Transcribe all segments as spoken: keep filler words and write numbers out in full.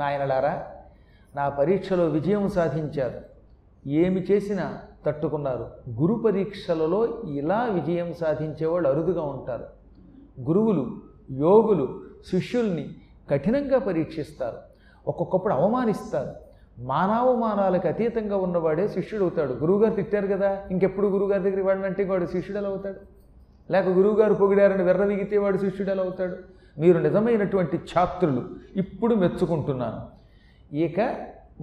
నాయనలారా, నా పరీక్షలో విజయం సాధించారు, ఏమి చేసినా తట్టుకున్నారు. గురు పరీక్షలలో ఇలా విజయం సాధించేవాళ్ళు అరుదుగా ఉంటారు. గురువులు, యోగులు శిష్యుల్ని కఠినంగా పరీక్షిస్తారు, ఒక్కొక్కప్పుడు అవమానిస్తారు. మానవమానాలకు అతీతంగా ఉన్నవాడే శిష్యుడు అవుతాడు. గురువుగారు తిట్టారు కదా, ఇంకెప్పుడు గురువుగారి దగ్గరికి వాడినంటే వాడు శిష్యుడు ఎలా అవుతాడు? లేక గురువుగారు పొగిడారని వెర్రవిగితే వాడు శిష్యుడు ఎలా అవుతాడు? మీరు నిజమైనటువంటి ఛాత్రులు, ఇప్పుడు మెచ్చుకుంటున్నాను. ఇక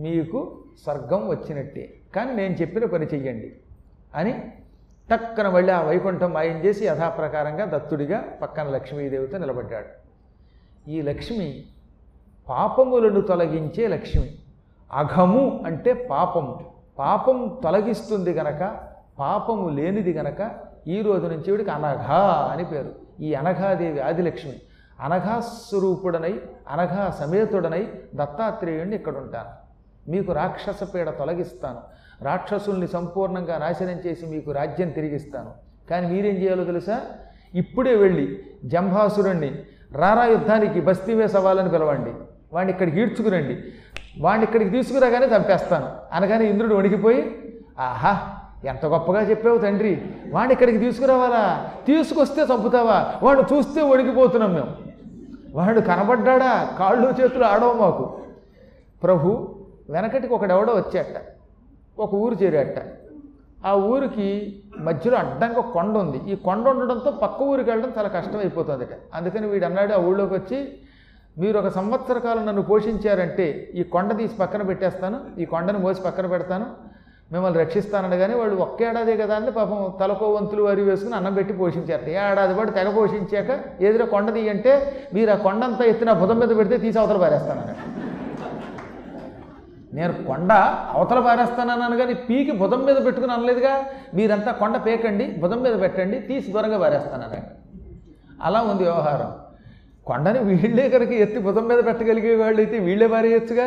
మీకు స్వర్గం వచ్చినట్టే, కానీ నేను చెప్పిన పని చెయ్యండి అని టక్కన మళ్ళీ ఆ వైకుంఠం మాయం చేసి యథాప్రకారంగా దత్తుడిగా పక్కన లక్ష్మీదేవితో నిలబడ్డాడు. ఈ లక్ష్మి పాపములను తొలగించే లక్ష్మి. అఘము అంటే పాపము, పాపం తొలగిస్తుంది గనక, పాపము లేనిది గనక ఈ రోజు నుంచి వీడికి అనఘా అని పేరు. ఈ అనఘాదేవి ఆదిలక్ష్మి. అనఘా స్వరూపుడనై అనఘా సమేతుడనై దత్తాత్రేయుడిని ఇక్కడుంటాను, మీకు రాక్షస పీడ తొలగిస్తాను, రాక్షసుల్ని సంపూర్ణంగా నాశనం చేసి మీకు రాజ్యం తిరిగిస్తాను. కానీ మీరేం చేయాలో తెలుసా? ఇప్పుడే వెళ్ళి జంభాసురుణ్ణి రారా యుద్ధానికి బస్తీవే సవాలని పిలవండి, వాడిని ఇక్కడికి ఈడ్చుకురండి, వాడిని ఇక్కడికి తీసుకురాగానే చంపేస్తాను అనగానే ఇంద్రుడు వణికిపోయి, ఆహా ఎంత గొప్పగా చెప్పావు తండ్రి, వాడిని ఇక్కడికి తీసుకురావాలా, తీసుకొస్తే చంపుతావా, వాడు చూస్తే వణికిపోతున్నాం మేము, వాడు కనబడ్డా కాళ్ళు చేతులు ఆడవు మాకు. ప్రభు వెనకటికి ఒకడెవడో వచ్చేట, ఒక ఊరు చేరేట. ఆ ఊరికి మధ్యలో అడ్డంగా కొండ ఉంది. ఈ కొండ ఉండడంతో పక్క ఊరికి వెళ్ళడం చాలా కష్టమైపోతుందట. అందుకని వీడు అన్నాడు ఆ ఊళ్ళోకి వచ్చి, మీరు ఒక సంవత్సర కాలం నన్ను పోషించారంటే ఈ కొండ తీసి పక్కన పెట్టేస్తాను, ఈ కొండను మోసి పక్కన పెడతాను, మిమ్మల్ని రక్షిస్తానగానే వాళ్ళు ఒక్క ఏడాదే కదా అని పాపం తలకో వంతులు వరి వేసుకుని అన్నం పెట్టి పోషించారట. ఏడాది పాటు తెగ పోషించాక ఎదురు కొండ తీయంటే మీరు ఆ కొండంతా ఎత్తిన భుజం మీద పెడితే తీసి అవతల పారేస్తానట. నేను కొండ అవతల పారేస్తానన్నాను కానీ పీకి భుజం మీద పెట్టుకుని అనలేదుగా, మీరంతా కొండ పేకండి, భుజం మీద పెట్టండి, తీసి దూరంగా పారేస్తానట. అలా ఉంది వ్యవహారం. కొండని వీళ్ళే కనుక ఎత్తి భుజం మీద పెట్టగలిగే వాళ్ళు అయితే వీళ్ళే పారేయచ్చుగా.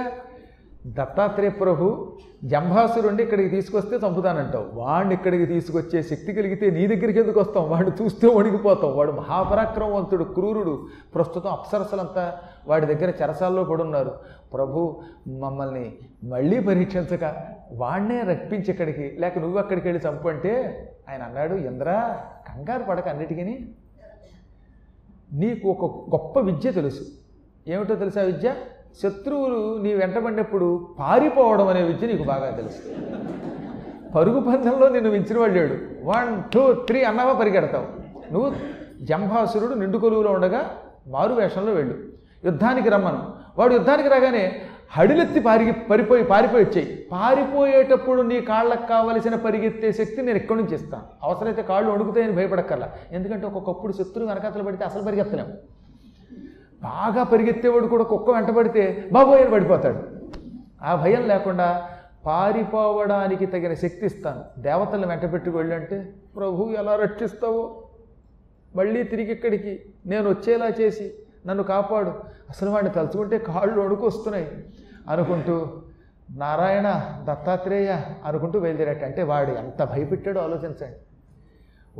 దత్తాత్రేయ ప్రభు జంభాసురుణ్ణి ఇక్కడికి తీసుకొస్తే చంపుతానంటావు, వాడిని ఇక్కడికి తీసుకొచ్చే శక్తి కలిగితే నీ దగ్గరికి ఎందుకు వస్తాం, వాడిని చూస్తే వణికిపోతాం, వాడు మహాపరాక్రమవంతుడు, క్రూరుడు, ప్రస్తుతం అప్సరసలంతా వాడి దగ్గర చెరసాల్లో పడున్నారు, ప్రభు మమ్మల్ని మళ్ళీ పరీక్షించక వాడినే రప్పించి ఇక్కడికి, లేక నువ్వు అక్కడికి వెళ్ళి చంపు అంటే ఆయన అన్నాడు, ఇంద్రా కంగారు పడక, అన్నిటికీ నీకు ఒక గొప్ప విద్య తెలుసు. ఏమిటో తెలుసా విద్య? శత్రువులు నీ వెంటబడినప్పుడు పారిపోవడం అనే విద్య నీకు బాగా తెలుసు. పరుగు పందంలో నిన్ను మించిన వాడు లేడు. వన్ టూ త్రీ అన్నావా పరిగెడతావు. నువ్వు జంభాసురుడు నిండు కొలువులో ఉండగా మారు వేషంలో వెళ్ళు, యుద్ధానికి రమ్మను. వాడు యుద్ధానికి రాగానే హడిలెత్తి పారిగి పరిపోయి పారిపోయి వచ్చాయి. పారిపోయేటప్పుడు నీ కాళ్ళకు కావలసిన పరిగెత్తే శక్తి నేను ఎక్కడి నుంచి ఇస్తాను. అవసరమైతే కాళ్ళు వణుకుతాయని భయపడక్కర్లా, ఎందుకంటే ఒక్కొక్కప్పుడు శత్రువు వెనకాతలు పడితే అసలు పరిగెత్తలేము. బాగా పరిగెత్తేవాడు కూడా కుక్క వెంటబడితే బాబోయని పడిపోతాడు. ఆ భయం లేకుండా పారిపోవడానికి తగిన శక్తి ఇస్తాను. దేవతలను వెంటబెట్టి వెళ్ళంటే ప్రభు ఎలా రక్షిస్తావో, మళ్ళీ తిరిగి ఇక్కడికి నేను వచ్చేలా చేసి నన్ను కాపాడు, అసలు వాడిని తలుచుకుంటే కాళ్ళు వణుకు వస్తున్నాయి అనుకుంటూ నారాయణ దత్తాత్రేయ అనుకుంటూ బయలుదేరాట. అంటే వాడు ఎంత భయపెట్టాడో ఆలోచించండి.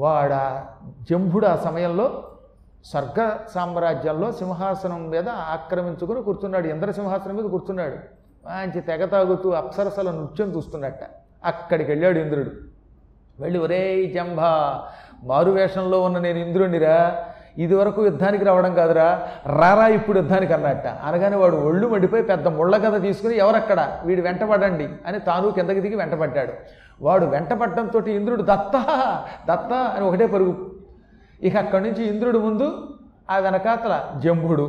వాడు జంభుడు ఆ సమయంలో స్వర్గ సామ్రాజ్యంలో సింహాసనం మీద ఆక్రమించుకుని కూర్చున్నాడు, ఇంద్రసింహాసనం మీద కూర్చున్నాడు. మంచి తెగ తాగుతూ అప్సరసల నృత్యం చూస్తున్నట్ట. అక్కడికి వెళ్ళాడు ఇంద్రుడు. వెళ్ళి, ఒరే జంభ, మారువేషంలో ఉన్న నేను ఇంద్రుడినిరా, ఇది వరకు యుద్ధానికి రావడం కాదురా, రారా ఇప్పుడు యుద్ధానికి అన్నట్ట. అనగానే వాడు ఒళ్ళు మండిపోయి పెద్ద ముళ్ళ కథ తీసుకుని ఎవరక్కడ వీడు వెంటపడండి అని తాను కిందకి దిగి వెంటపడ్డాడు. వాడు వెంటపడడంతో ఇంద్రుడు దత్త దత్త అని ఒకటే పరుగు. ఇక అక్కడి నుంచి ఇంద్రుడు ముందు ఆ వెనకాతల జంభుడు,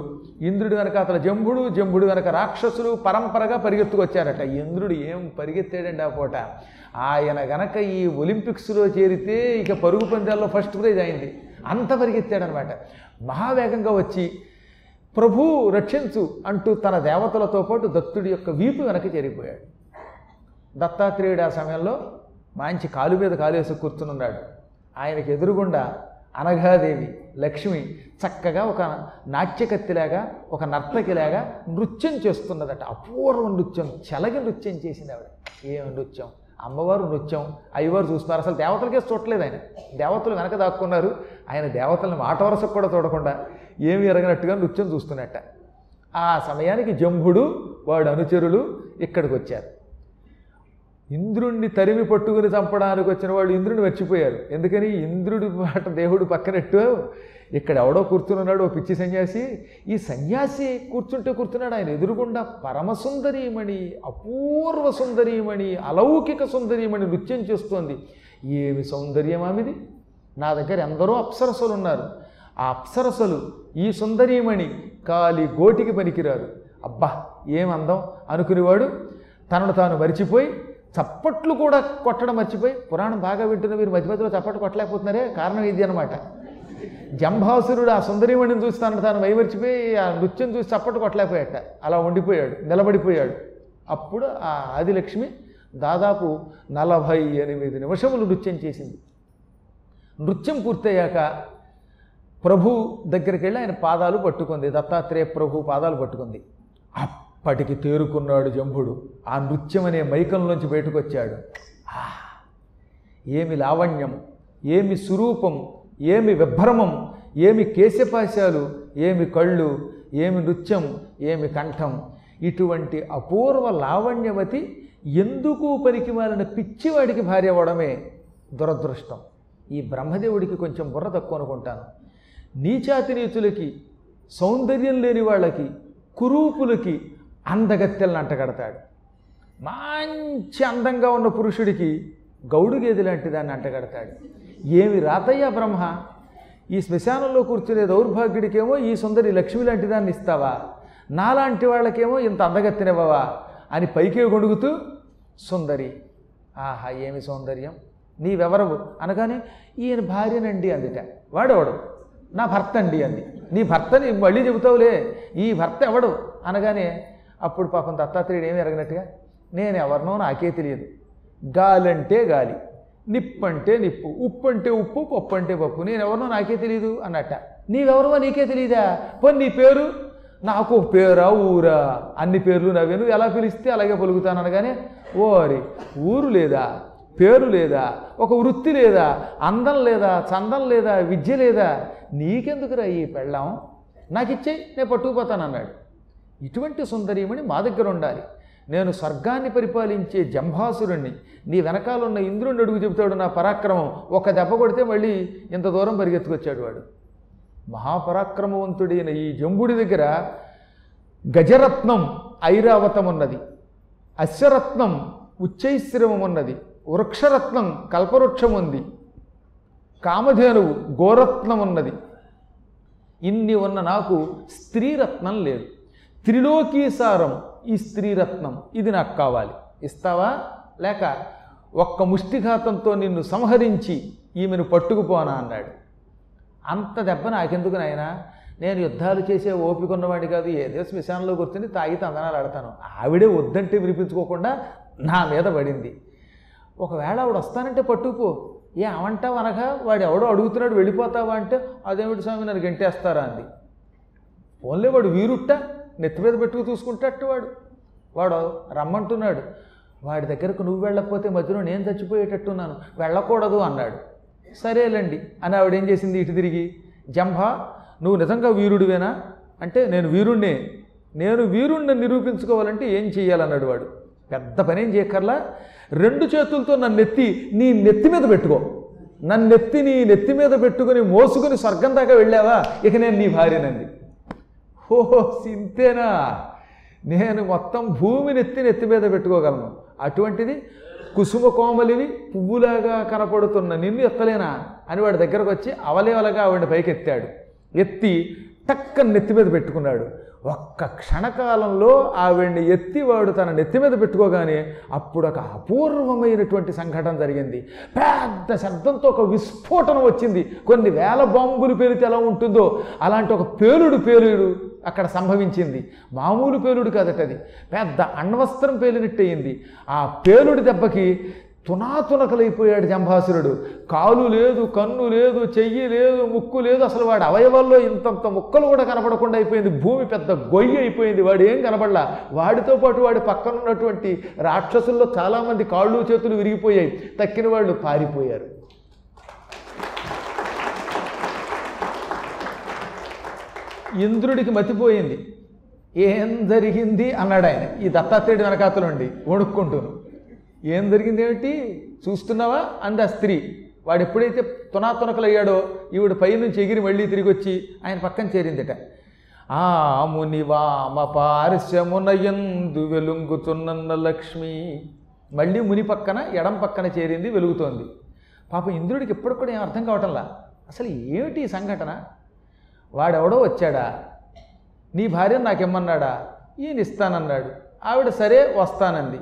ఇంద్రుడి వెనకాతల జంభుడు, జంభుడు వెనక రాక్షసులు పరంపరగా పరిగెత్తుకొచ్చారట. ఇంద్రుడు ఏం పరిగెత్తాడండి ఆ పూట! ఆయన గనక ఈ ఒలింపిక్స్లో చేరితే ఇక పరుగు పందాల్లో ఫస్ట్ ప్రైజ్ అయింది, అంత పరిగెత్తాడనమాట. మహావేగంగా వచ్చి ప్రభు రక్షించు అంటూ తన దేవతలతో పాటు దత్తుడి యొక్క వీపు వెనక చేరిపోయాడు. దత్తాత్రేయుడు ఆ సమయంలో మంచి కాలు మీద కాలేసి కూర్చునున్నాడు. ఆయనకి ఎదురుగుండా అనఘాదేవి లక్ష్మి చక్కగా ఒక నాట్యకత్తిలాగా, ఒక నర్తకిలాగా నృత్యం చేస్తున్నదట. అపూర్వ నృత్యం, చెలగి నృత్యం చేసింది ఆవిడ. ఏం నృత్యం! అమ్మవారు నృత్యం, అయ్యవారు చూస్తున్నారు. అసలు దేవతలకే చూడలేదు ఆయన, దేవతలు వెనక దాక్కున్నారు. ఆయన దేవతలను మాట వరసకు కూడా చూడకుండా ఏమి ఎరగనట్టుగా నృత్యం చూస్తున్నట్ట. ఆ సమయానికి జంభుడు వాడు అనుచరులు ఇక్కడికి వచ్చారు. ఇంద్రుణ్ణి తరిమి పట్టుకుని చంపడానికి వచ్చిన వాళ్ళు ఇంద్రుని మర్చిపోయారు. ఎందుకని ఇంద్రుడి మాట దేవుడు పక్కనట్టు ఇక్కడ ఎవడో కూర్చున్నాడు ఓ పిచ్చి సన్యాసి. ఈ సన్యాసి కూర్చుంటే కూర్చున్నాడు, ఆయన ఎదురుగుండా పరమసుందరీమణి, అపూర్వ సుందరీమణి, అలౌకిక సుందరీమణి నృత్యం చేస్తోంది. ఏమి సౌందర్యం ఆమెది! నా దగ్గర ఎందరో అప్సరసలు ఉన్నారు, ఆ అప్సరసలు ఈ సుందరీమణి కాలి గోటికి పనికిరారు, అబ్బా ఏం అందం అనుకునేవాడు. తనను తాను మరిచిపోయి చప్పట్లు కూడా కొట్టడం మర్చిపోయి, పురాణం బాగా వింటున్న మీరు మధ్య మధ్యలో చప్పట్లు కొట్టలేకపోతున్నారే కారణం ఇది అనమాట. జంభాసురుడు ఆ సుందరీమణిని చూసి తనను తాను మైమరిచిపోయి ఆ నృత్యం చూసి చప్పట్లు కొట్టలేకపోయాట, అలా ఉండిపోయాడు, నిలబడిపోయాడు. అప్పుడు ఆ ఆదిలక్ష్మి దాదాపు నలభై ఎనిమిది నిమిషములు నృత్యం చేసింది. నృత్యం పూర్తయ్యాక ప్రభు దగ్గరికి వెళ్ళి ఆయన పాదాలు పట్టుకుంది, దత్తాత్రేయ ప్రభు పాదాలు పట్టుకుంది. అప్పటికి తేరుకున్నాడు జంభుడు, ఆ నృత్యం అనే మైకంలోంచి బయటకు వచ్చాడు. ఆ ఏమి లావణ్యం, ఏమి సురూపం, ఏమి విభ్రమం, ఏమి కేశపాశాలు, ఏమి కళ్ళు, ఏమి నృత్యం, ఏమి కంఠం. ఇటువంటి అపూర్వ లావణ్యవతి ఎందుకు పనికిమాలిన పిచ్చివాడికి భార్య అవడమే దురదృష్టం. ఈ బ్రహ్మదేవుడికి కొంచెం బుర్ర తక్కువ అనుకుంటాను. నీచాతి నీచులకి, సౌందర్యం లేని వాళ్ళకి, కురూపులకి అందగత్తెలను అంటగడతాడు. మంచి అందంగా ఉన్న పురుషుడికి గౌడుగేది లాంటి దాన్ని అంటగడతాడు. ఏమి రాతయ్యా బ్రహ్మ, ఈ శ్మశానంలో కూర్చునే దౌర్భాగ్యుడికేమో ఈ సుందరి లక్ష్మి లాంటి దాన్ని ఇస్తావా, నాలాంటి వాళ్ళకేమో ఇంత అందగత్తెనివ్వవా అని పైకే గొణుగుతూ సుందరి, ఆహా ఏమి సౌందర్యం, నీవెవరవు అనగానే ఈయన భార్యనండి అందుట. వాడెవడు? నా భర్త అండి అంది. నీ భర్తని మళ్ళీ చెబుతావులే, ఈ భర్త ఎవడు అనగానే అప్పుడు పాపం దత్తాత్రేయుడు ఏమి ఎరగనట్టుగా, నేను ఎవరినో నాకే తెలియదు, గాలంటే గాలి, నిప్పు అంటే నిప్పు, ఉప్పు అంటే ఉప్పు, పప్పు అంటే పప్పు, నేను ఎవరినో నాకే తెలియదు అన్నట్ట. నీవెవరో నీకే తెలియదా, పోనీ నీ పేరు? నాకు పేరా ఊరా, అన్ని పేర్లు నవ్వే, నువ్వు ఎలా పిలిస్తే అలాగే పలుకుతాను అనగానే, ఓ అరే ఊరు లేదా, పేరు లేదా, ఒక వృత్తి లేదా, అందం లేదా, చందం లేదా, విద్య లేదా, నీకెందుకురా ఈ పెళ్ళాం, నాకు ఇచ్చేయి నేను పట్టుకుపోతాను అన్నాడు. ఇటువంటి సుందరీమణి మా దగ్గర ఉండాలి, నేను స్వర్గాన్ని పరిపాలించే జంభాసురుణ్ణి, నీ వెనకాలన్న ఇంద్రుణ్ణి అడుగు చెబుతాడు నా పరాక్రమం, ఒక దెబ్బ కొడితే మళ్ళీ ఇంత దూరం పరిగెత్తుకొచ్చాడు వాడు. మహాపరాక్రమవంతుడైన ఈ జంబుడి దగ్గర గజరత్నం ఐరావతం ఉన్నది, అశ్వరత్నం ఉచ్చైశ్రవం ఉన్నది, వృక్షరత్నం కల్పవృక్షం ఉంది, కామధేనువు గోరత్నం ఉన్నది. ఇన్ని ఉన్న నాకు స్త్రీరత్నం లేదు, త్రిలోకీసారం ఈ స్త్రీరత్నం, ఇది నాకు కావాలి, ఇస్తావా లేక ఒక్క ముష్టిఘాతంతో నిన్ను సంహరించి ఈమెను పట్టుకుపోనా అన్నాడు. అంత దెబ్బ నాకెందుకు నాయనా, నేను యుద్ధాలు చేసే ఓపిక ఉన్నవాడిని కాదు, ఏదో శ్మశానంలో కూర్చుని తాగి తందనాలు ఆడతాను. ఆవిడే వద్దంటే వినిపించుకోకుండా నా మీద పడింది. ఒకవేళ ఆవిడ వస్తానంటే పట్టుకుపో, ఏ అవంటావు అనగా వాడు ఎవడో అడుగుతున్నాడు వెళ్ళిపోతావా అంటే, అదేమిటి స్వామి నన్ను గంటేస్తారా అంది. ఓన్లీ వాడు వీరుట్ట, నెత్తి మీద పెట్టుకు చూసుకుంటట్టు వాడు వాడు రమ్మంటున్నాడు, వాడి దగ్గరకు నువ్వు వెళ్ళకపోతే మధ్యలో నేను చచ్చిపోయేటట్టున్నాను, వెళ్ళకూడదు అన్నాడు. సరేలేండి అని ఆవిడేం చేసింది ఇటు తిరిగి, జంభా నువ్వు నిజంగా వీరుడివేనా అంటే, నేను వీరుణ్ణే, నేను వీరుణ్ణి నిరూపించుకోవాలంటే ఏం చెయ్యాలన్నాడు వాడు. పెద్ద పనేం చేయక్కర్లా, రెండు చేతులతో నన్నెత్తి నీ నెత్తి మీద పెట్టుకో, నన్నెత్తి నీ నెత్తి మీద పెట్టుకుని మోసుకుని స్వర్గం దాకా వెళ్ళావా, ఇక నేను నీ భార్యనండి. ఓహో సింతేనా, నేను మొత్తం భూమిని ఎత్తి నెత్తి మీద పెట్టుకోగలను, అటువంటిది కుసుమ కోమలిని పువ్వులాగా కనపడుతున్న నిన్ను ఎత్తలేనా అని వాడి దగ్గరకు వచ్చి అవలేవలగా ఆవిడ పైకి ఎత్తాడు. ఎత్తి టక్కని నెత్తి మీద పెట్టుకున్నాడు. ఒక్క క్షణకాలంలో ఆవిడ్ని ఎత్తి వాడు తన నెత్తి మీద పెట్టుకోగానే అప్పుడు ఒక అపూర్వమైనటువంటి సంఘటన జరిగింది. పెద్ద శబ్దంతో ఒక విస్ఫోటనం వచ్చింది. కొన్ని వేల బాంబులు పేలితే ఎలా ఉంటుందో అలాంటి ఒక పేలుడు పేలుడు అక్కడ సంభవించింది. మామూలు పేలుడు కాదటది, పెద్ద అణ్వస్త్రం పేలినట్టయింది. ఆ పేలుడు దెబ్బకి తునాతునకలైపోయాడు జంభాసురుడు. కాలు లేదు, కన్ను లేదు, చెయ్యి లేదు, ముక్కు లేదు, అసలు వాడి అవయవాల్లో ఇంతంత ముక్కలు కూడా కనపడకుండా అయిపోయింది. భూమి పెద్ద గొయ్యి అయిపోయింది, వాడు ఏం కనపడలా. వాడితో పాటు వాడి పక్కన ఉన్నటువంటి రాక్షసుల్లో చాలామంది కాళ్ళు చేతులు విరిగిపోయాయి, తక్కిన వాళ్ళు పారిపోయారు. ఇంద్రుడికి మతిపోయింది, ఏం జరిగింది అన్నాడు ఆయన. ఈ దత్తాత్రేయుడు వెనకాతలుండి వణుక్కుంటూను, ఏం జరిగింది ఏమిటి చూస్తున్నావా అంది ఆ స్త్రీ. వాడు ఎప్పుడైతే తునాతునకలు అయ్యాడో ఈవిడ పైనుంచి ఎగిరి మళ్ళీ తిరిగి వచ్చి ఆయన పక్కన చేరిందట. ఆ ముని వామ పార్శ్వమునయందు వెలుగుతున్న లక్ష్మి, మళ్ళీ ముని పక్కన ఎడం పక్కన చేరింది, వెలుగుతోంది. పాపం ఇంద్రుడికి ఇప్పటికి కూడా ఏం అర్థం కావటంలా, అసలు ఏమిటి సంఘటన, వాడెవడో వచ్చాడా, నీ భార్య నాకేమన్నాడా, ఈయన ఇస్తానన్నాడు, ఆవిడ సరే వస్తానంది,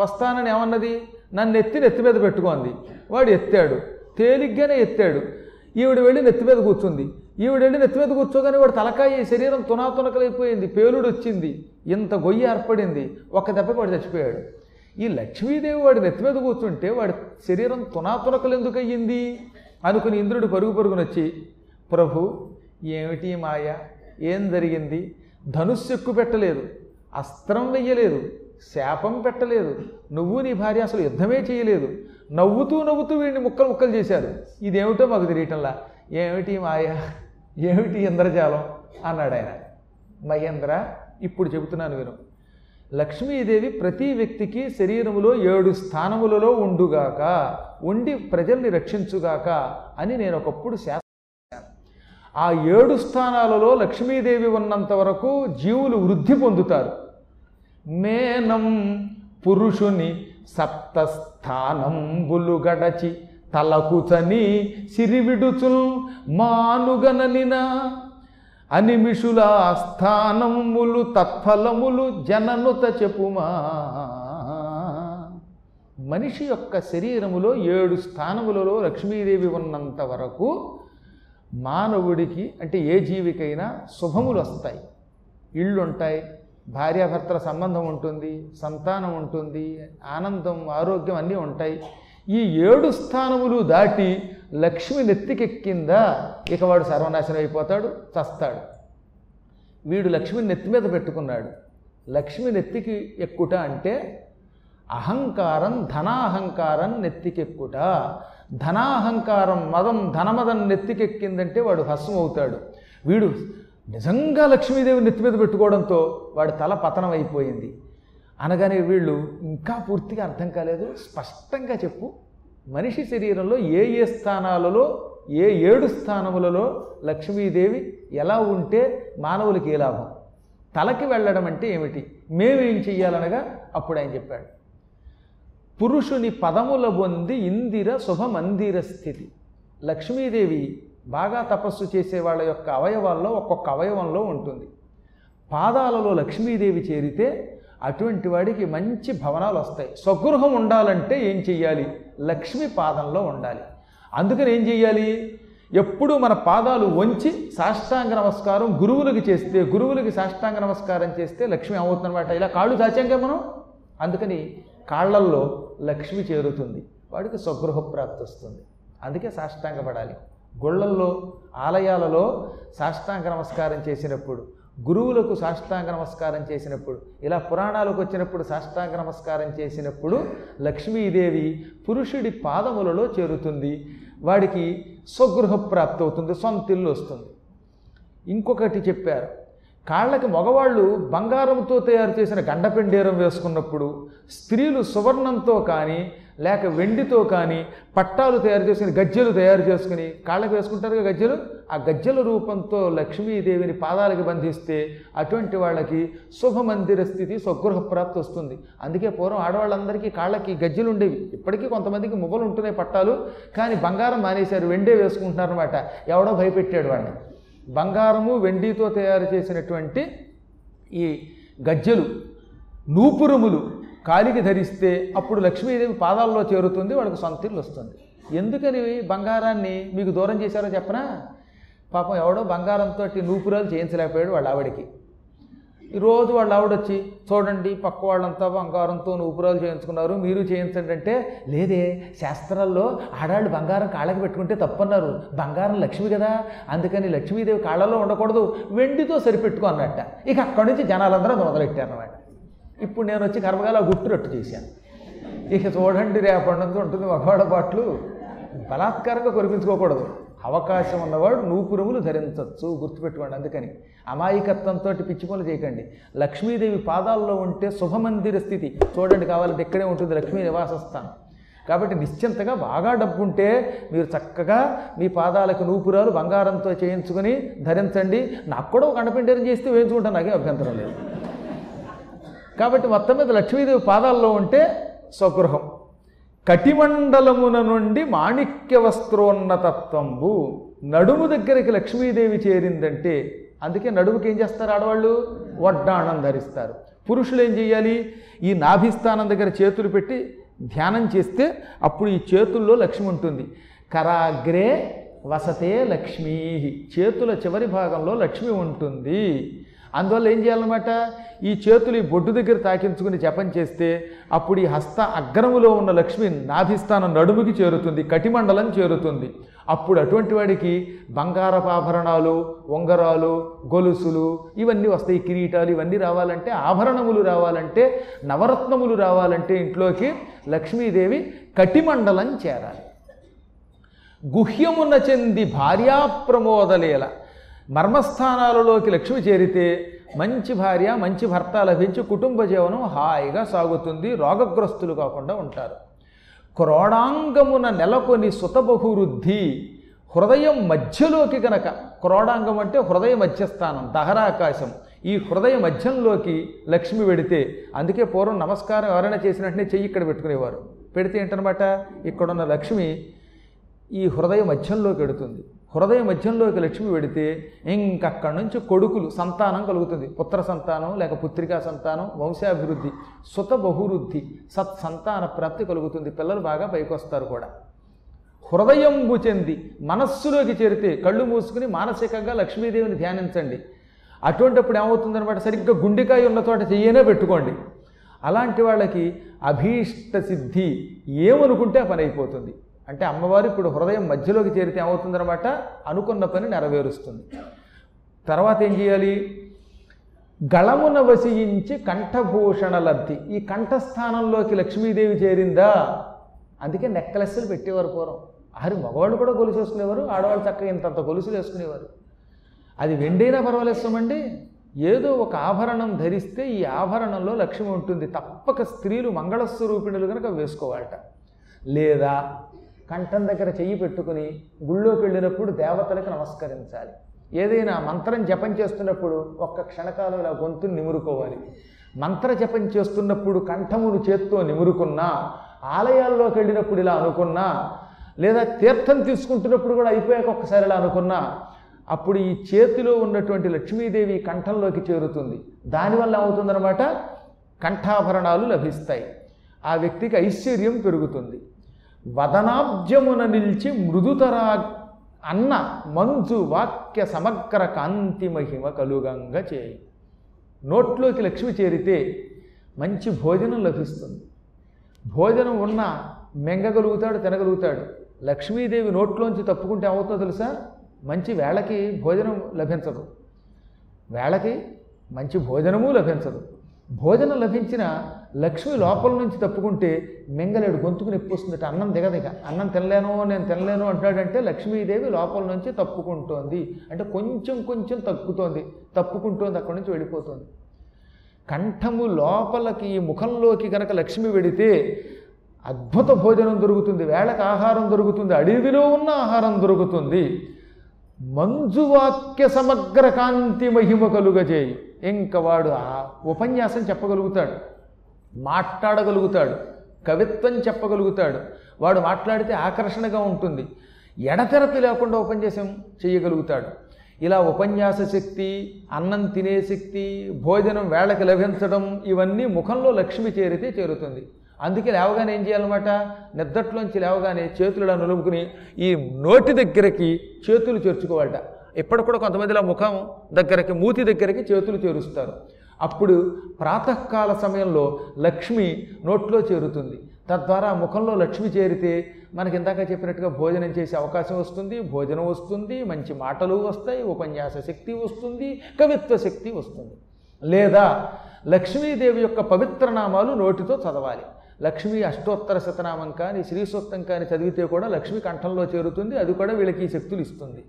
వస్తానని ఏమన్నది, నన్ను ఎత్తి నెత్తి మీద పెట్టుకోంది, వాడు ఎత్తాడు, తేలిగ్గానే ఎత్తాడు, ఈవిడ వెళ్ళి నెత్తి మీద కూర్చుంది, ఈవిడ వెళ్ళి నెత్తి మీద కూర్చోగానే వాడు తలకాయ శరీరం తునాతునకలైపోయింది, పేలుడు వచ్చింది, ఇంత గొయ్యి ఏర్పడింది, ఒక్క దెబ్బకి వాడు చచ్చిపోయాడు. ఈ లక్ష్మీదేవి వాడి నెత్తి మీద కూర్చుంటే వాడి శరీరం తునాతునకలు ఎందుకు అయ్యింది అనుకుని ఇంద్రుడు పరుగు పరుగునొచ్చి, ప్రభు ఏమిటి మాయ, ఏం జరిగింది, ధనుస్సు ఎక్కు పెట్టలేదు, అస్త్రం వెయ్యలేదు, శాపం పెట్టలేదు, నువ్వు నీ భార్య అసలు యుద్ధమే చేయలేదు, నవ్వుతూ నవ్వుతూ వీడిని ముక్కలు ముక్కలు చేశారు, ఇదేమిటో మాకు తెలియటంలా, ఏమిటి మాయ, ఏమిటి ఇంద్రజాలం అన్నాడు ఆయన. మహేంద్ర ఇప్పుడు చెబుతున్నాను విను, లక్ష్మీదేవి ప్రతి వ్యక్తికి శరీరములో ఏడు స్థానములలో ఉండుగాక, ఉండి ప్రజల్ని రక్షించుగాక అని నేను ఒకప్పుడు శాసనం చేశాను. ఆ ఏడు స్థానాలలో లక్ష్మీదేవి ఉన్నంత వరకు జీవులు వృద్ధి పొందుతారు. మేనం పురుషుని సప్తస్థానంబులు గడచి తలకుచని సిరివిడుచుల్ మానుగననిన అనిమిషుల స్థానములు తత్ఫలములు జననుత చెప్పుమా. మనిషి యొక్క శరీరములో ఏడు స్థానములలో లక్ష్మీదేవి ఉన్నంత వరకు మానవుడికి అంటే ఏ జీవికైనా శుభములు వస్తాయి, ఇళ్ళుంటాయి, భార్యాభర్తల సంబంధం ఉంటుంది, సంతానం ఉంటుంది, ఆనందం ఆరోగ్యం అన్నీ ఉంటాయి. ఈ ఏడు స్థానములు దాటి లక్ష్మి నెత్తికెక్కిందా ఇక వాడు సర్వనాశనం అయిపోతాడు, చస్తాడు. వీడు లక్ష్మిని నెత్తి మీద పెట్టుకున్నాడు. లక్ష్మి నెత్తికి ఎక్కుట అంటే అహంకారం, ధనాహంకారం నెత్తికెక్కుట. ధనాహంకారం మదం, ధనమదం నెత్తికెక్కిందంటే వాడు భస్మం అవుతాడు. వీడు నిజంగా లక్ష్మీదేవి నెత్తి మీద పెట్టుకోవడంతో వాడి తల పతనం అయిపోయింది అనగానే వీళ్ళు ఇంకా పూర్తిగా అర్థం కాలేదు, స్పష్టంగా చెప్పు, మనిషి శరీరంలో ఏ ఏ స్థానాలలో, ఏ ఏడు స్థానములలో లక్ష్మీదేవి ఎలా ఉంటే మానవులకి ఏ లాభం, తలకి వెళ్ళడం అంటే ఏమిటి, మేమేం చెయ్యాలనగా అప్పుడు ఆయన చెప్పాడు, పురుషుని పదముల బొంది ఇందిర శుభ మందిర స్థితి. లక్ష్మీదేవి బాగా తపస్సు చేసే వాళ్ళ యొక్క అవయవాల్లో ఒక్కొక్క అవయవంలో ఉంటుంది. పాదాలలో లక్ష్మీదేవి చేరితే అటువంటి వాడికి మంచి భవనాలు వస్తాయి. స్వగృహం ఉండాలంటే ఏం చెయ్యాలి, లక్ష్మి పాదంలో ఉండాలి. అందుకని ఏం చెయ్యాలి, ఎప్పుడూ మన పాదాలు వంచి సాష్టాంగ నమస్కారం గురువులకి చేస్తే, గురువులకి సాష్టాంగ నమస్కారం చేస్తే లక్ష్మి అవుతుందన్నమాట. ఇలా కాళ్ళు చాచాంగా మనం, అందుకని కాళ్ళల్లో లక్ష్మి చేరుతుంది, వాడికి స్వగృహ ప్రాప్తి వస్తుంది. అందుకే సాష్టాంగ పడాలి. గుళ్ళల్లో ఆలయాలలో సాష్టాంగ నమస్కారం చేసినప్పుడు, గురువులకు సాష్టాంగ నమస్కారం చేసినప్పుడు, ఇలా పురాణాలకు వచ్చినప్పుడు సాష్టాంగ నమస్కారం చేసినప్పుడు లక్ష్మీదేవి పురుషుడి పాదములలో చేరుతుంది, వాడికి స్వగృహ ప్రాప్తి అవుతుంది, సొంత ఇల్లు వస్తుంది. ఇంకొకటి చెప్పారు, కాళ్ళకి మగవాళ్ళు బంగారంతో తయారు చేసిన గండపెండేరం వేసుకున్నప్పుడు, స్త్రీలు సువర్ణంతో కానీ లేక వెండితో కానీ పట్టాలు తయారు చేసుకుని గజ్జెలు తయారు చేసుకుని కాళ్ళకి వేసుకుంటారుగా గజ్జెలు, ఆ గజ్జెల రూపంతో లక్ష్మీదేవిని పాదాలకి బంధిస్తే అటువంటి వాళ్ళకి శుభమందిర స్థితి, స్వగృహ ప్రాప్తి వస్తుంది. అందుకే పూర్వం ఆడవాళ్ళందరికీ కాళ్ళకి గజ్జెలు ఉండేవి. ఇప్పటికీ కొంతమందికి మువ్వలు ఉంటున్నాయి పట్టాలు, కానీ బంగారం మానేశారు, వెండే వేసుకుంటున్నారన్నమాట. ఎవడో భయపెట్టాడు వాడిని. బంగారము వెండితో తయారు చేసినటువంటి ఈ గజ్జెలు, నూపురుములు కాలికి ధరిస్తే అప్పుడు లక్ష్మీదేవి పాదాల్లో చేరుతుంది, వాళ్ళకి సొంత ఇల్లు వస్తుంది. ఎందుకని బంగారాన్ని మీకు దూరం చేశారో చెప్పనా, పాపం ఎవడో బంగారంతో నూపురాలు చేయించలేకపోయాడు వాళ్ళ ఆవిడికి. ఈరోజు వాళ్ళ ఆవిడొచ్చి, చూడండి పక్క వాళ్ళంతా బంగారంతో నూపురాలు చేయించుకున్నారు, మీరు చేయించండి అంటే, లేదే శాస్త్రాల్లో ఆడాళ్ళు బంగారం కాళ్ళకి పెట్టుకుంటే తప్పన్నారు, బంగారం లక్ష్మి కదా, అందుకని లక్ష్మీదేవి కాళ్ళలో ఉండకూడదు, వెండితో సరిపెట్టుకో అన్నట్ట. ఇక అక్కడి నుంచి జనాలందరూ మొదలెట్టారన్నమాట. ఇప్పుడు నేను వచ్చి కర్మగాల గుట్టురట్టు చేశాను. ఇక చూడండి రేపటి నుంచి ఉంటుంది మగవాడ పాటలు, బలాత్కారంగా కురిపించుకోకూడదు, అవకాశం ఉన్నవాడు నూపురుములు ధరించవచ్చు, గుర్తుపెట్టుకోండి. అందుకని అమాయకత్వంతో పిచ్చి పనులు చేయకండి. లక్ష్మీదేవి పాదాల్లో ఉంటే శుభమందిర స్థితి చూడండి, కావాలంటే ఇక్కడే ఉంటుంది లక్ష్మీ నివాసస్థానం. కాబట్టి నిశ్చింతగా బాగా డబ్బు ఉంటే మీరు చక్కగా మీ పాదాలకు నూపురాలు బంగారంతో చేయించుకొని ధరించండి. నాకు కూడా ఒక అండపిండేరం చేస్తే వేయించుకుంటాను, నాకే అభ్యంతరం లేదు. కాబట్టి మొత్తం మీద లక్ష్మీదేవి పాదాల్లో ఉంటే స్వగృహం. కటిమండలమున నుండి మాణిక్య వస్త్రోన్నతత్వంబు, నడుము దగ్గరికి లక్ష్మీదేవి చేరిందంటే, అందుకే నడుముకి ఏం చేస్తారు ఆడవాళ్ళు? వడ్డాణం ధరిస్తారు. పురుషులు ఏం చేయాలి? ఈ నాభిస్థానం దగ్గర చేతులు పెట్టి ధ్యానం చేస్తే అప్పుడు ఈ చేతుల్లో లక్ష్మి ఉంటుంది. కరాగ్రే వసతే లక్ష్మీ, చేతుల చివరి భాగంలో లక్ష్మి ఉంటుంది. అందువల్ల ఏం చేయాలన్నమాట, ఈ చేతులు ఈ బొడ్డు దగ్గర తాకించుకుని జపం చేస్తే అప్పుడు ఈ హస్త అగ్రములో ఉన్న లక్ష్మి నాభిస్థానం నడుముకి చేరుతుంది, కటిమండలం చేరుతుంది. అప్పుడు అటువంటి వాడికి బంగారపాభరణాలు, ఉంగరాలు, గొలుసులు ఇవన్నీ వస్తాయి, కిరీటాలు ఇవన్నీ రావాలంటే, ఆభరణములు రావాలంటే, నవరత్నములు రావాలంటే ఇంట్లోకి లక్ష్మీదేవి కటిమండలం చేరాలి. గుహ్యమున చెంది భార్యాప్రమోదలీల, మర్మస్థానాలలోకి లక్ష్మి చేరితే మంచి భార్య, మంచి భర్త లభించి కుటుంబ జీవనం హాయిగా సాగుతుంది, రోగగ్రస్తులు కాకుండా ఉంటారు. క్రోడాంగమున నెలకొని సుతబహువృద్ధి, హృదయం మధ్యలోకి గనక, క్రోడాంగం అంటే హృదయ మధ్యస్థానం, దహరాకాశం, ఈ హృదయ మధ్యంలోకి లక్ష్మి వెడితే, అందుకే పూర్వం నమస్కారం ఎవరైనా చేసినట్టునే చెయ్యి ఇక్కడ పెట్టుకునేవారు. పెడితే ఏంటనమాట, ఇక్కడున్న లక్ష్మి ఈ హృదయ మధ్యంలోకి వెడుతుంది. హృదయ మధ్యంలోకి లక్ష్మి వెడితే ఇంకక్కడి నుంచి కొడుకులు, సంతానం కలుగుతుంది, పుత్ర సంతానం లేక పుత్రికా సంతానం, వంశాభివృద్ధి, సుత బహువృద్ధి, సత్ సంతాన ప్రాప్తి కలుగుతుంది. పిల్లలు బాగా పైకొస్తారు కూడా. హృదయంబు చెంది మనస్సులోకి చేరితే, కళ్ళు మూసుకుని మానసికంగా లక్ష్మీదేవిని ధ్యానించండి. అటువంటిప్పుడు ఏమవుతుందనమాట, సరిగ్గా గుండెకాయ ఉన్న చోట చెయ్యేనే పెట్టుకోండి. అలాంటి వాళ్ళకి అభీష్ట సిద్ధి, ఏమనుకుంటే ఆ పని అయిపోతుంది. అంటే అమ్మవారు ఇప్పుడు హృదయం మధ్యలోకి చేరితే ఏమవుతుందన్నమాట, అనుకున్న పని నెరవేరుస్తుంది. తర్వాత ఏం చేయాలి, గళమున వసించి కంఠభూషణ లబ్ధి, ఈ కంఠస్థానంలోకి లక్ష్మీదేవి చేరిందా, అందుకే నెక్లెస్లు పెట్టేవారు పూర్వం. ఆరు మగవాళ్ళు కూడా గొలుసు వేసుకునేవారు, ఆడవాళ్ళు చక్కగా ఇంతంత గొలుసులు వేసుకునేవారు. అది వెండైనా పర్వాలేస్తామండి, ఏదో ఒక ఆభరణం ధరిస్తే ఈ ఆభరణంలో లక్ష్మి ఉంటుంది. తప్పక స్త్రీలు మంగళస్వరూపిణులు కనుక వేసుకోవాలట. లేదా కంఠం దగ్గర చెయ్యి పెట్టుకుని గుళ్ళోకి వెళ్ళినప్పుడు దేవతలకు నమస్కరించాలి. ఏదైనా మంత్రం జపం చేస్తున్నప్పుడు ఒక్క క్షణకాలం ఇలా గొంతును నిమురుకోవాలి. మంత్ర జపం చేస్తున్నప్పుడు కంఠమును చేత్తో నిమురుకున్నా, ఆలయాల్లోకి వెళ్ళినప్పుడు ఇలా అనుకున్నా, లేదా తీర్థం తీసుకుంటున్నప్పుడు కూడా అయిపోయాక ఒక్కసారి ఇలా అనుకున్నా, అప్పుడు ఈ చేతిలో ఉన్నటువంటి లక్ష్మీదేవి కంఠంలోకి చేరుతుంది. దానివల్ల ఏమవుతుందన్నమాట, కంఠాభరణాలు లభిస్తాయి, ఆ వ్యక్తికి ఐశ్వర్యం పెరుగుతుంది. వదనాబ్జమున నిలిచి మృదుతరా అన్న మంజు వాక్య సమగ్ర కాంతి మహిమ కలుగంగా చేయి, నోట్లోకి లక్ష్మి చేరితే మంచి భోజనం లభిస్తుంది. భోజనం ఉన్నా మెంగగలుగుతాడు, తినగలుగుతాడు. లక్ష్మీదేవి నోట్లోంచి తప్పుకుంటే అవుతుందో తెలుసా, మంచి వేళకి భోజనం లభించదు, వేళకి మంచి భోజనము లభించదు. భోజనం లభించిన లక్ష్మి లోపల నుంచి తప్పుకుంటే మింగలేడు, గొంతుకు నొప్పి వస్తుందట, అన్నం దిగదిగ, అన్నం తినలేను నేను తినలేను అంటాడంటే లక్ష్మీదేవి లోపల నుంచి తప్పుకుంటోంది, అంటే కొంచెం కొంచెం తగ్గుతోంది, తప్పుకుంటోంది, అక్కడి నుంచి వెళ్ళిపోతుంది. కంఠము లోపలికి, ముఖంలోకి గనక లక్ష్మి వెడితే అద్భుత భోజనం దొరుకుతుంది, వేళకు ఆహారం దొరుకుతుంది, అడవిలో ఉన్న ఆహారం దొరుకుతుంది. మంజువాక్య సమగ్ర కాంతి మహిమ కలుగజేయి, ఇంక వాడు ఆ ఉపన్యాసం చెప్పగలుగుతాడు, మాట్లాడగలుగుతాడు, కవిత్వం చెప్పగలుగుతాడు. వాడు మాట్లాడితే ఆకర్షణగా ఉంటుంది, ఎడతెరపి లేకుండా ఉపన్యాసం చేయగలుగుతాడు. ఇలా ఉపన్యాస శక్తి, అన్నం తినే శక్తి, భోజనం వేళకి లభించడం, ఇవన్నీ ముఖంలో లక్ష్మి చేరితే చేరుతుంది. అందుకే లేవగానే ఏం చేయాలన్నమాట, నిద్రట్లోంచి లేవగానే చేతులు ఇలా నులుముకుని ఈ నోటి దగ్గరికి చేతులు చేర్చుకోవాలట. ఇప్పటికి కూడా కొంతమందిలో ముఖం దగ్గరకి, మూతి దగ్గరకి చేతులు చేరుస్తారు. అప్పుడు ప్రాతకాల సమయంలో లక్ష్మి నోట్లో చేరుతుంది. తద్వారా ముఖంలో లక్ష్మి చేరితే మనకి ఇందాక చెప్పినట్టుగా భోజనం చేసే అవకాశం వస్తుంది, భోజనం వస్తుంది, మంచి మాటలు వస్తాయి, ఉపన్యాస శక్తి వస్తుంది, కవిత్వ శక్తి వస్తుంది. లేదా లక్ష్మీదేవి యొక్క పవిత్ర నామాలు నోటితో చదవాలి. లక్ష్మి అష్టోత్తర శతనామం కానీ శ్రీసూక్తం కానీ చదివితే కూడా లక్ష్మి కంఠంలో చేరుతుంది, అది కూడా వీళ్ళకి శక్తులు ఇస్తుంది.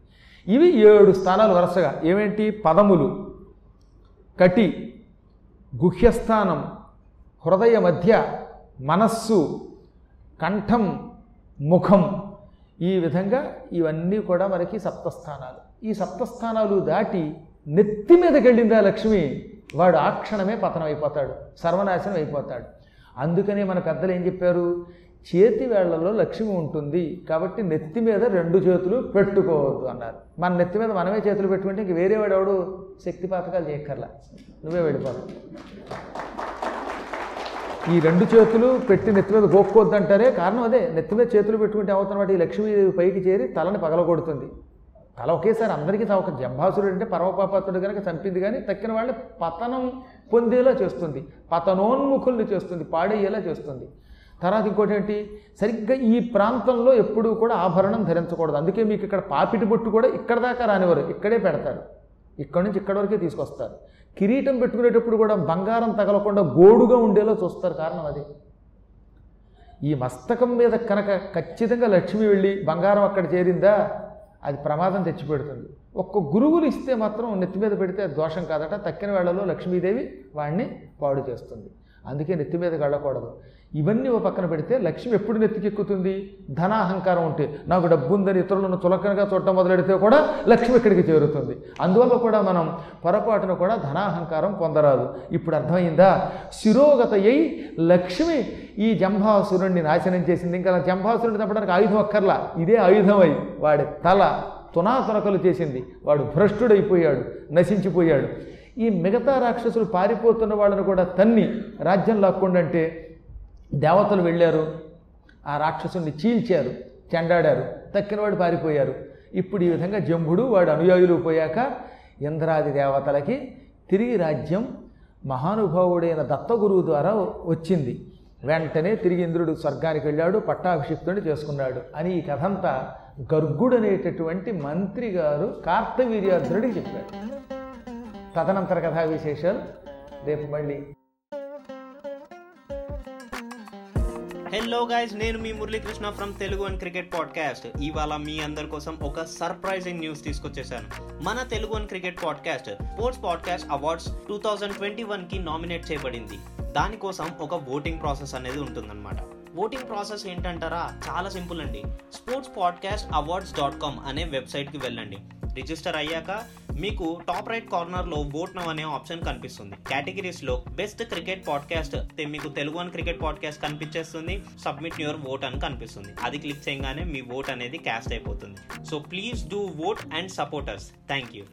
ఇవి ఏడు స్థానాలు వరుసగా. ఏమేంటి? పదములు, కటి, గుహ్యస్థానం, హృదయ మధ్య, మనస్సు, కంఠం, ముఖం. ఈ విధంగా ఇవన్నీ కూడా మనకి సప్తస్థానాలు. ఈ సప్తస్థానాలు దాటి నెత్తి మీదకి వెళ్ళిందా లక్ష్మి, వాడు ఆ క్షణమే పతనం అయిపోతాడు, సర్వనాశనం అయిపోతాడు. అందుకనే మన పెద్దలు ఏం చెప్పారు, చేతి వేళ్లలో లక్ష్మి ఉంటుంది కాబట్టి నెత్తి మీద రెండు చేతులు పెట్టుకోవద్దు అన్నారు. మన నెత్తి మీద మనమే చేతులు పెట్టుకుంటే ఇంక వేరే వాడు ఎవడు శక్తి పాతకాలు చేయక్కర్లా, నువ్వే వెళ్ళిపోతావు. ఈ రెండు చేతులు పెట్టి నెత్తి మీద గోక్కోద్దు అంటారే కారణం అదే. నెత్తి మీద చేతులు పెట్టుకుంటే అవుతున్నమాట ఈ లక్ష్మీదేవి పైకి చేరి తలని పగలగొడుతుంది. తల ఒకేసారి అందరికీ తన ఒక జంభాసురుడు అంటే పరమపాపాత్రుడు కనుక చంపింది, కానీ తక్కిన వాళ్ళని పతనం పొందేలా చేస్తుంది, పతనోన్ముఖుల్ని చేస్తుంది, పాడేయేలా చేస్తుంది. తర్వాత ఇంకోటి ఏంటి, సరిగ్గా ఈ ప్రాంతంలో ఎప్పుడూ కూడా ఆభరణం ధరించకూడదు. అందుకే మీకు ఇక్కడ పాపిటి బొట్టు కూడా ఇక్కడ దాకా రానివారు, ఇక్కడే పెడతారు, ఇక్కడ నుంచి ఇక్కడ వరకే తీసుకొస్తారు. కిరీటం పెట్టుకునేటప్పుడు కూడా బంగారం తగలకుండా గోడుగా ఉండేలా చూస్తారు, కారణం అదే. ఈ మస్తకం మీద కనుక ఖచ్చితంగా లక్ష్మి వెళ్ళి బంగారం అక్కడ చేరిందా అది ప్రమాదం తెచ్చిపెడుతుంది. ఒక్క గురువులు ఇస్తే మాత్రం నెత్తి మీద పెడితే అది దోషం కాదట, తక్కిన వేళలో లక్ష్మీదేవి వాడిని పాడు చేస్తుంది, అందుకే నెత్తి మీదకి వెళ్ళకూడదు. ఇవన్నీ ఓ పక్కన పెడితే లక్ష్మి ఎప్పుడు నెత్తికెక్కుతుంది, ధనాహంకారం ఉంటే, నాకు డబ్బు ఉందని ఇతరులను చులకనగా చూడటం మొదలెడితే కూడా లక్ష్మి ఇక్కడికి చేరుతుంది. అందువల్ల కూడా మనం పొరపాటును కూడా ధనాహంకారం పొందరాదు. ఇప్పుడు అర్థమైందా, శిరోగత అయి లక్ష్మి ఈ జంభాసురుణ్ణి నాశనం చేసింది. ఇంకా జంభాసురుణ్ణి చంపడానికి ఆయుధం అక్కర్లా, ఇదే ఆయుధమై వాడి తల తునాతునకలు చేసింది, వాడు భ్రష్టుడైపోయాడు, నశించిపోయాడు. ఈ మిగతా రాక్షసులు పారిపోతున్న వాళ్ళను కూడా తన్ని రాజ్యం లాక్కుండంటే దేవతలు వెళ్ళారు, ఆ రాక్షసుని చీల్చారు, చెండాడారు, తక్కినవాడు పారిపోయారు. ఇప్పుడు ఈ విధంగా జంభుడు వాడు అనుయాయులు పోయాక ఇంద్రాది దేవతలకి తిరిగి రాజ్యం మహానుభావుడైన దత్తగురువు ద్వారా వచ్చింది. వెంటనే తిరిగి ఇంద్రుడు స్వర్గానికి వెళ్ళాడు, పట్టాభిషిక్తుని చేసుకున్నాడు అని ఈ కథంతా గర్గుడు అనేటటువంటి మంత్రి గారు కార్తవీర్యార్జునుడికి చెప్పాడు. తదనంతర కథా విశేషాలు రేపు మళ్ళీ. హలో గైస్, నేను మీ Muralikrishna from Telugu and cricket podcast. ఇవాళ మీ అందరి కోసం ఒక సర్ప్రైజింగ్ న్యూస్ తీసుకొచ్చేసాను. మన Telugu and cricket podcast sports podcast awards two thousand twenty వన్కి నామినేట్ చేయబడింది. దానికోసం ఒక ఓటింగ్ ప్రాసెస్ అనేది ఉంటుందన్నమాట. ఓటింగ్ ప్రాసెస్ ఏంటంటారా, చాలా సింపుల్ అండి. Sports podcast awards dot com అనే వెబ్సైట్కి వెళ్ళండి. రిజిస్టర్ అయ్యాక మీకు టాప్ రైట్ కార్నర్లో ఓట్ నౌ అనే ఆప్షన్ కనిపిస్తుంది. కేటగిరీస్లో బెస్ట్ క్రికెట్ పాడ్కాస్ట్ అయితే మీకు తెలుగు అండ్ క్రికెట్ పాడ్కాస్ట్ కనిపించేస్తుంది, సబ్మిట్ యువర్ ఓట్ అని కనిపిస్తుంది. అది క్లిక్ చేయగానే మీ ఓట్ అనేది క్యాస్ట్ అయిపోతుంది. So please do vote and support us. Thank you.